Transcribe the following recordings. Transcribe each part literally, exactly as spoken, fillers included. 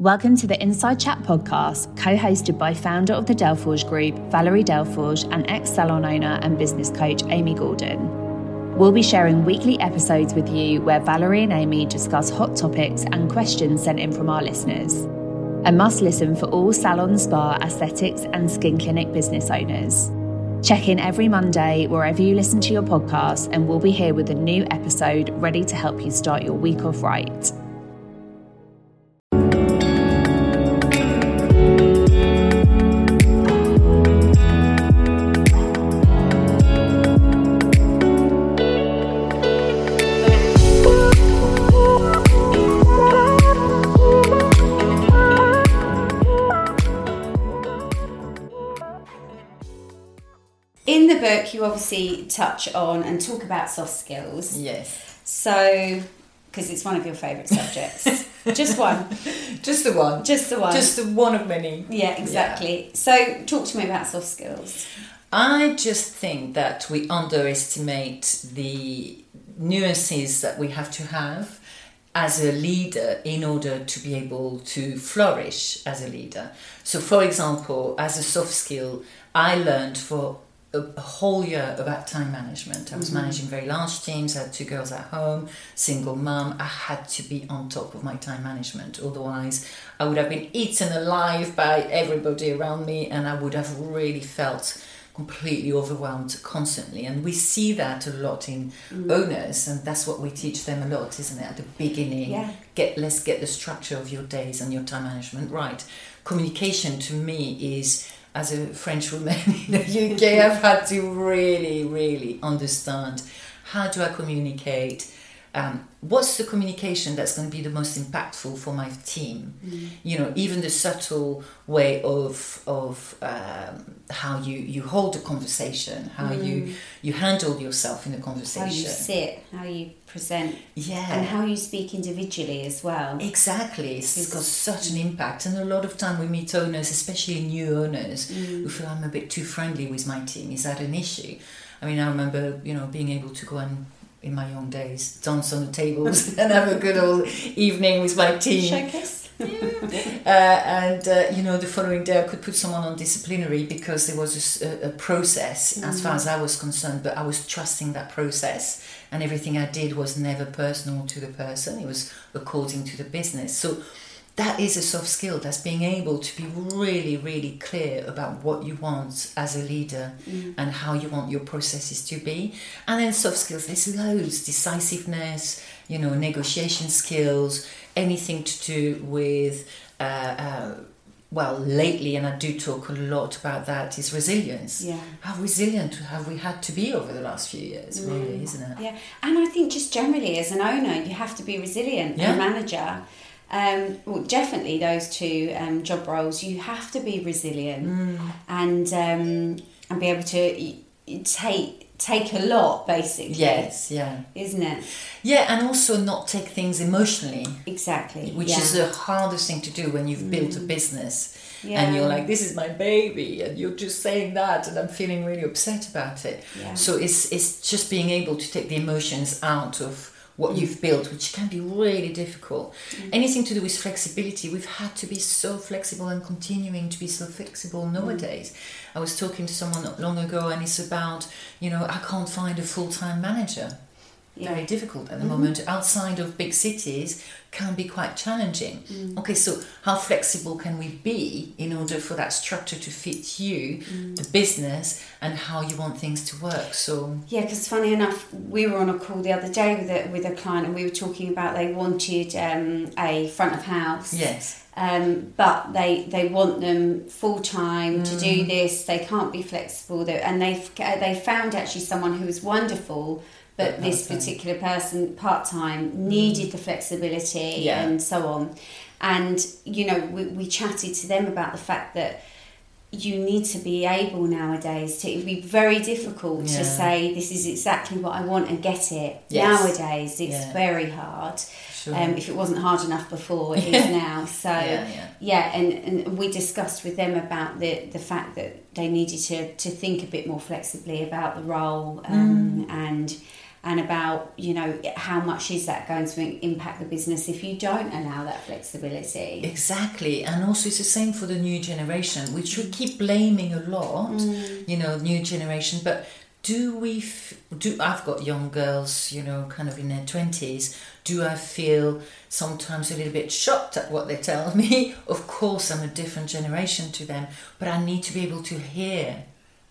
Welcome to the Inside Chat Podcast, co-hosted by founder of the Delforge Group, Valerie Delforge, and ex-salon owner and business coach, Amy Gordon. We'll be sharing weekly episodes with you where Valerie and Amy discuss hot topics and questions sent in from our listeners. A must listen for all salon, spa, aesthetics, and skin clinic business owners. Check in every Monday wherever you listen to your podcast, and we'll be here with a new episode ready to help you start your week off right. You obviously touch on and talk about soft skills. Yes. So, because it's one of your favourite subjects. Just one. Just the one. Just the one. Just the one of many. Yeah, exactly. Yeah. So, talk to me about soft skills. I just think that we underestimate the nuances that we have to have as a leader in order to be able to flourish as a leader. So, for example, as a soft skill, I learned for a whole year about time management. I was mm-hmm. managing very large teams. I had two girls at home, single mum. I had to be on top of my time management. Otherwise, I would have been eaten alive by everybody around me, and I would have really felt completely overwhelmed constantly. And we see that a lot in mm-hmm. owners, and that's what we teach them a lot, isn't it? At the beginning, yeah. get let's get the structure of your days and your time management right. Communication, to me, is... as a French woman in the U K, I've had to really, really understand, how do I communicate? Um, what's the communication that's going to be the most impactful for my team? Mm. You know, even the subtle way of of um, how you, you hold a conversation, how mm. you, you handle yourself in a conversation. How you sit, how you present. Yeah. And how you speak individually as well. Exactly. It's, it's got such an impact. And a lot of time we meet owners, especially new owners, mm. who feel, I'm a bit too friendly with my team. Is that an issue? I mean, I remember, you know, being able to go and, in my young days, dance on the tables and have a good old evening with my team. Showcase. Yeah. uh, and, uh, you know, the following day I could put someone on disciplinary because there was a, a process mm. as far as I was concerned, but I was trusting that process, and everything I did was never personal to the person. It was according to the business. So that is a soft skill. That's being able to be really, really clear about what you want as a leader mm. and how you want your processes to be. And then soft skills, there's loads, decisiveness, you know, negotiation skills, anything to do with, uh, uh, well, lately, and I do talk a lot about that, is resilience. Yeah. How resilient have we had to be over the last few years, mm. really, isn't it? Yeah, and I think just generally as an owner, you have to be resilient, yeah. a manager. Um, well, definitely those two um, job roles, you have to be resilient mm. and um, and be able to take take a lot, basically. Yes, yeah. Isn't it? Yeah, and also not take things emotionally. Exactly. Which yeah. is the hardest thing to do when you've mm. built a business yeah. and you're like, this is my baby, and you're just saying that, and I'm feeling really upset about it. Yeah. So it's it's just being able to take the emotions out of what you've built, which can be really difficult. Mm. Anything to do with flexibility, we've had to be so flexible and continuing to be so flexible nowadays. Mm. I was talking to someone not long ago, and it's about, you know, I can't find a full-time manager. Yeah. Very difficult at the mm. moment. Outside of big cities can be quite challenging. Mm. Okay, so how flexible can we be in order for that structure to fit you, mm. the business, and how you want things to work? So yeah, because funny enough, we were on a call the other day with a, with a client, and we were talking about they wanted um, a front of house. Yes. Um, but they they want them full time mm. to do this. They can't be flexible, and they they found actually someone who was wonderful. But this particular person, part-time, needed the flexibility yeah. and so on. And, you know, we, we chatted to them about the fact that you need to be able nowadays to... It would be very difficult yeah. to say, this is exactly what I want and get it. Yes. Nowadays, it's yeah. very hard. Sure. Um, if it wasn't hard enough before, it is now. So, yeah, yeah. yeah and, and we discussed with them about the, the fact that they needed to, to think a bit more flexibly about the role um, mm. and... and about, you know, how much is that going to impact the business if you don't allow that flexibility. Exactly. And also it's the same for the new generation, which we keep blaming a lot, mm. you know, new generation. But do we, f- do I've got young girls, you know, kind of in their twenties. Do I feel sometimes a little bit shocked at what they tell me? Of course, I'm a different generation to them, but I need to be able to hear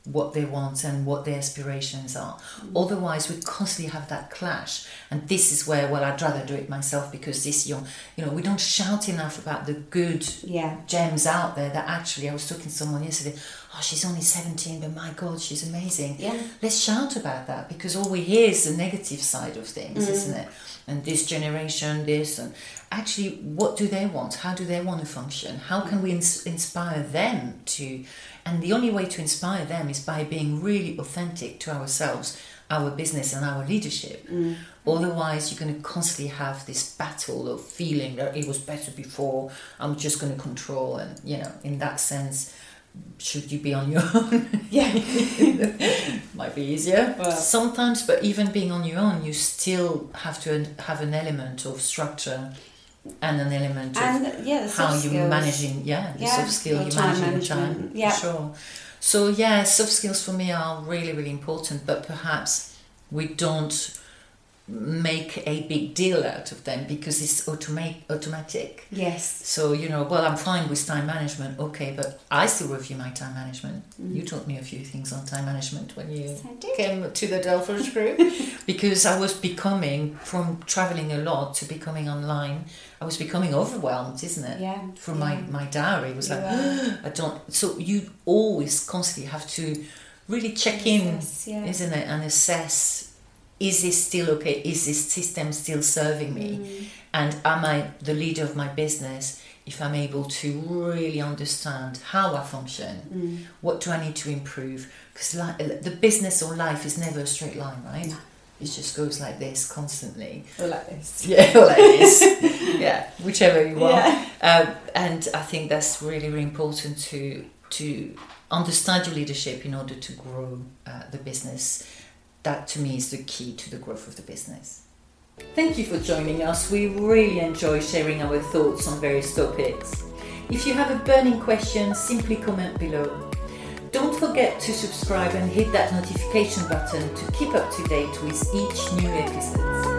what they want and what their aspirations are. Otherwise, we constantly have that clash. And this is where, well, I'd rather do it myself because this young, you know, we don't shout enough about the good yeah. gems out there that actually, I was talking to someone yesterday, oh, she's only seventeen, but my God, she's amazing. Yeah. Let's shout about that because all we hear is the negative side of things, mm. isn't it? And this generation, this, and actually, what do they want? How do they want to function? How can we ins- inspire them to? And the only way to inspire them is by being really authentic to ourselves, our business and our leadership. Mm. Otherwise, you're going to constantly have this battle of feeling that it was better before, I'm just going to control. And, you know, in that sense, should you be on your own? Yeah. Might be easier. Well, sometimes, but even being on your own, you still have to have an element of structure and an element and of yeah, how you're skills. managing, yeah, the yeah, soft skill, you're managing your time, yeah. sure. So yeah, soft skills for me are really, really important, but perhaps we don't make a big deal out of them because it's automa- automatic. Yes. So, you know, well, I'm fine with time management, okay, but I still review my time management. Mm. You taught me a few things on time management when you yes, came to the Delforge Group because I was becoming, from travelling a lot to becoming online, I was becoming overwhelmed, isn't it? Yeah. From yeah. my, my diary, it was you like, oh, I don't... So you always constantly have to really check assess, in, yeah. isn't it, and assess... Is this still okay? Is this system still serving me? Mm. And am I the leader of my business if I'm able to really understand how I function? Mm. What do I need to improve? Because li- the business or life is never a straight line, right? No. It just goes like this constantly. Or like this. Yeah, or like this. Yeah, whichever you want. Yeah. Um, and I think that's really, really important to, to understand your leadership in order to grow uh, the business. That, to me, is the key to the growth of the business. Thank you for joining us. We really enjoy sharing our thoughts on various topics. If you have a burning question, simply comment below. Don't forget to subscribe and hit that notification button to keep up to date with each new episode.